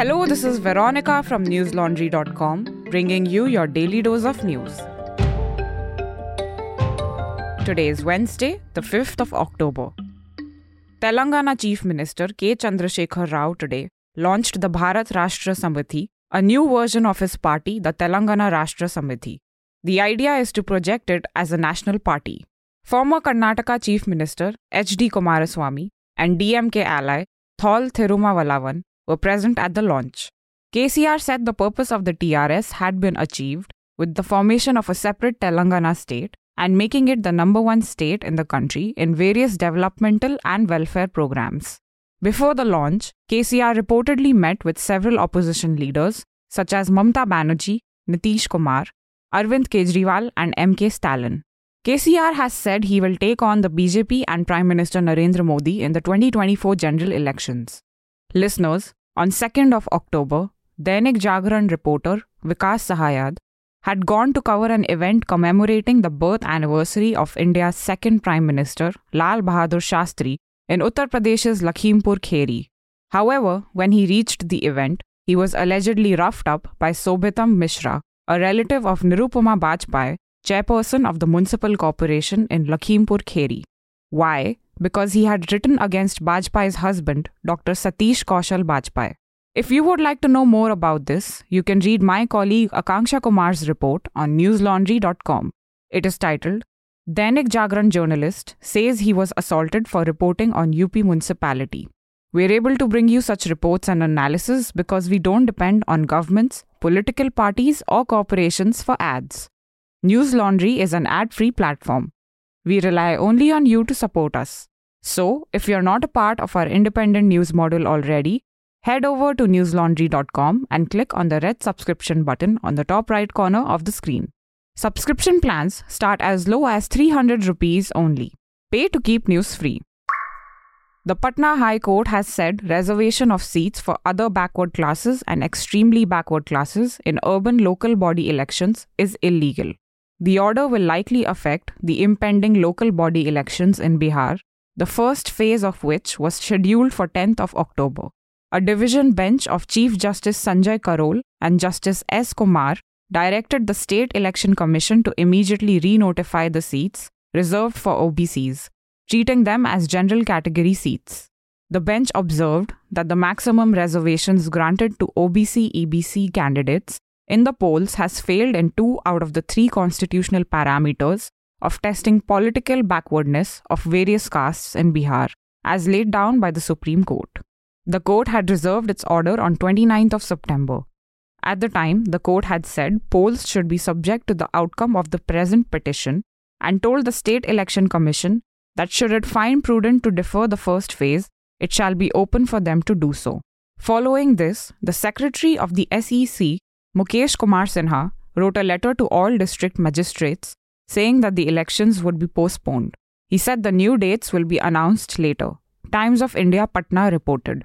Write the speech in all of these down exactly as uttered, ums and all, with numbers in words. Hello, this is Veronica from Newslaundry dot com, bringing you your daily dose of news. Today is Wednesday, the fifth of October. Telangana Chief Minister K. Chandrasekhar Rao today launched the Bharat Rashtra Samithi, a new version of his party, the Telangana Rashtra Samithi. The idea is to project it as a national party. Former Karnataka Chief Minister H D Kumaraswamy and D M K ally Thol Thirumavalavan were present at the launch. K C R said the purpose of the T R S had been achieved with the formation of a separate Telangana state and making it the number one state in the country in various developmental and welfare programs. Before the launch, K C R reportedly met with several opposition leaders such as Mamata Banerjee, Nitish Kumar, Arvind Kejriwal and M K Stalin. K C R has said he will take on the B J P and Prime Minister Narendra Modi in the twenty twenty-four general elections. Listeners, on second of October, Dainik Jagran reporter Vikas Sahayad had gone to cover an event commemorating the birth anniversary of India's second Prime Minister, Lal Bahadur Shastri, in Uttar Pradesh's Lakhimpur Kheri. However, when he reached the event, he was allegedly roughed up by Sobhitam Mishra, a relative of Nirupama Bajpai, chairperson of the municipal corporation in Lakhimpur Kheri. Why? Because he had written against Bajpai's husband, Doctor Satish Kaushal Bajpai. If you would like to know more about this, you can read my colleague Akanksha Kumar's report on Newslaundry dot com. It is titled, Dainik Jagran journalist says he was assaulted for reporting on U P municipality. We're able to bring you such reports and analysis because we don't depend on governments, political parties or corporations for ads. News Laundry is an ad-free platform. We rely only on you to support us. So, if you're not a part of our independent news model already, head over to newslaundry dot com and click on the red subscription button on the top right corner of the screen. Subscription plans start as low as three hundred rupees only. Pay to keep news free. The Patna High Court has said reservation of seats for other backward classes and extremely backward classes in urban local body elections is illegal. The order will likely affect the impending local body elections in Bihar, the first phase of which was scheduled for tenth of October. A division bench of Chief Justice Sanjay Karol and Justice S. Kumar directed the State Election Commission to immediately re-notify the seats reserved for O B Cs. Treating them as general category seats. The bench observed that the maximum reservations granted to O B C E B C candidates in the polls has failed in two out of the three constitutional parameters of testing political backwardness of various castes in Bihar, as laid down by the Supreme Court. The court had reserved its order on twenty-ninth of September. At the time, the court had said polls should be subject to the outcome of the present petition and told the State Election Commission that should it find prudent to defer the first phase, it shall be open for them to do so. Following this, the Secretary of the S E C, Mukesh Kumar Sinha, wrote a letter to all district magistrates saying that the elections would be postponed. He said the new dates will be announced later. Times of India Patna reported.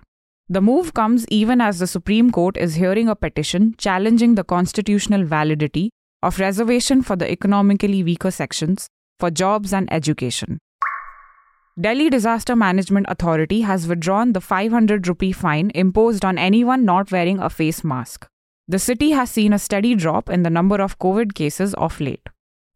The move comes even as the Supreme Court is hearing a petition challenging the constitutional validity of reservation for the economically weaker sections for jobs and education. Delhi Disaster Management Authority has withdrawn the five hundred rupee fine imposed on anyone not wearing a face mask. The city has seen a steady drop in the number of COVID cases of late.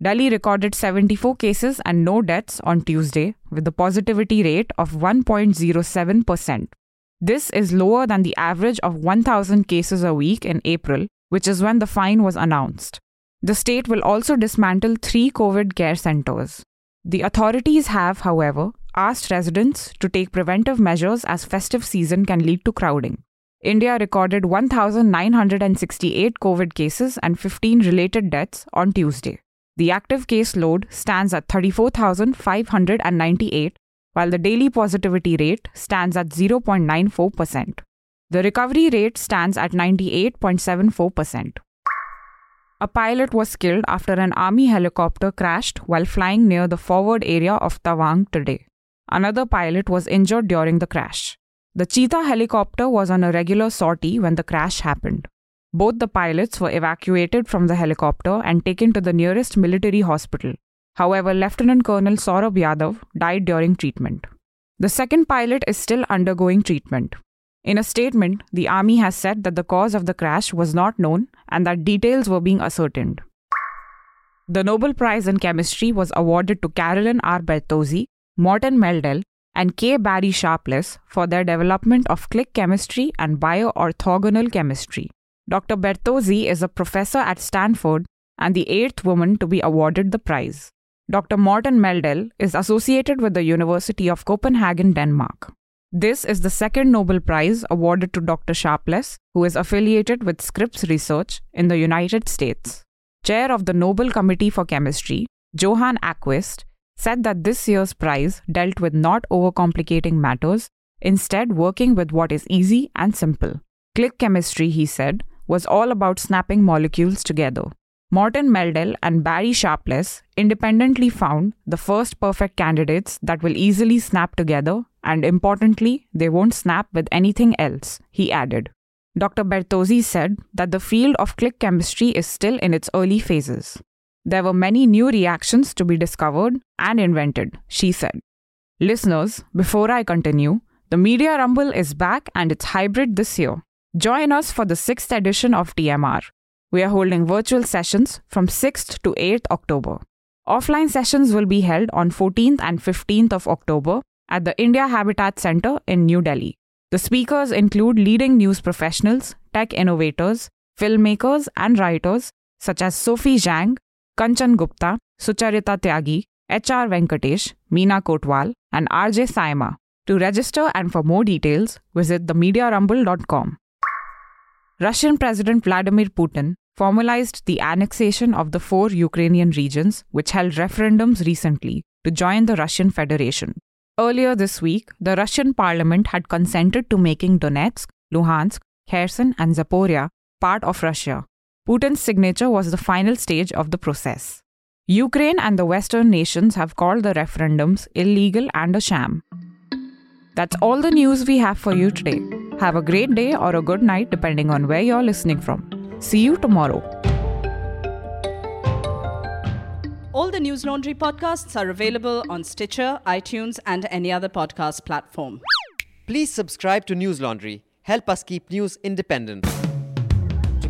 Delhi recorded seventy-four cases and no deaths on Tuesday, with a positivity rate of one point zero seven percent. This is lower than the average of one thousand cases a week in April, which is when the fine was announced. The state will also dismantle three COVID care centres. The authorities have, however, asked residents to take preventive measures as festive season can lead to crowding. India recorded one thousand nine hundred sixty-eight COVID cases and fifteen related deaths on Tuesday. The active case load stands at thirty-four thousand five hundred ninety-eight, while the daily positivity rate stands at zero point nine four percent. The recovery rate stands at ninety-eight point seven four percent. A pilot was killed after an army helicopter crashed while flying near the forward area of Tawang today. Another pilot was injured during the crash. The Cheetah helicopter was on a regular sortie when the crash happened. Both the pilots were evacuated from the helicopter and taken to the nearest military hospital. However, Lieutenant Colonel Saurabh Yadav died during treatment. The second pilot is still undergoing treatment. In a statement, the army has said that the cause of the crash was not known and that details were being ascertained. The Nobel Prize in Chemistry was awarded to Carolyn R. Bertozzi, Morten Meldal, and K. Barry Sharpless for their development of click chemistry and bioorthogonal chemistry. Doctor Bertozzi is a professor at Stanford and the eighth woman to be awarded the prize. Doctor Morten Meldal is associated with the University of Copenhagen, Denmark. This is the second Nobel Prize awarded to Doctor Sharpless, who is affiliated with Scripps Research in the United States. Chair of the Nobel Committee for Chemistry, Johan Aquist, said that this year's prize dealt with not overcomplicating matters, instead working with what is easy and simple. Click chemistry, he said, was all about snapping molecules together. Morten Meldal and Barry Sharpless independently found the first perfect candidates that will easily snap together, and importantly, they won't snap with anything else, he added. Doctor Bertozzi said that the field of click chemistry is still in its early phases. There were many new reactions to be discovered and invented, she said. Listeners, before I continue, the Media Rumble is back and it's hybrid this year. Join us for the sixth edition of T M R. We are holding virtual sessions from sixth to eighth October. Offline sessions will be held on fourteenth and fifteenth of October at the India Habitat Centre in New Delhi. The speakers include leading news professionals, tech innovators, filmmakers and writers such as Sophie Zhang, Kanchan Gupta, Sucharita Tyagi, H R Venkatesh, Meena Kotwal and R J Saima. To register and for more details, visit the media rumble dot com. Russian President Vladimir Putin formalized the annexation of the four Ukrainian regions which held referendums recently to join the Russian Federation. Earlier this week, the Russian parliament had consented to making Donetsk, Luhansk, Kherson and Zaporizhzhia part of Russia. Putin's signature was the final stage of the process. Ukraine and the Western nations have called the referendums illegal and a sham. That's all the news we have for you today. Have a great day or a good night depending on where you're listening from. See you tomorrow. All the News Laundry podcasts are available on Stitcher, iTunes and any other podcast platform. Please subscribe to News Laundry. Help us keep news independent. To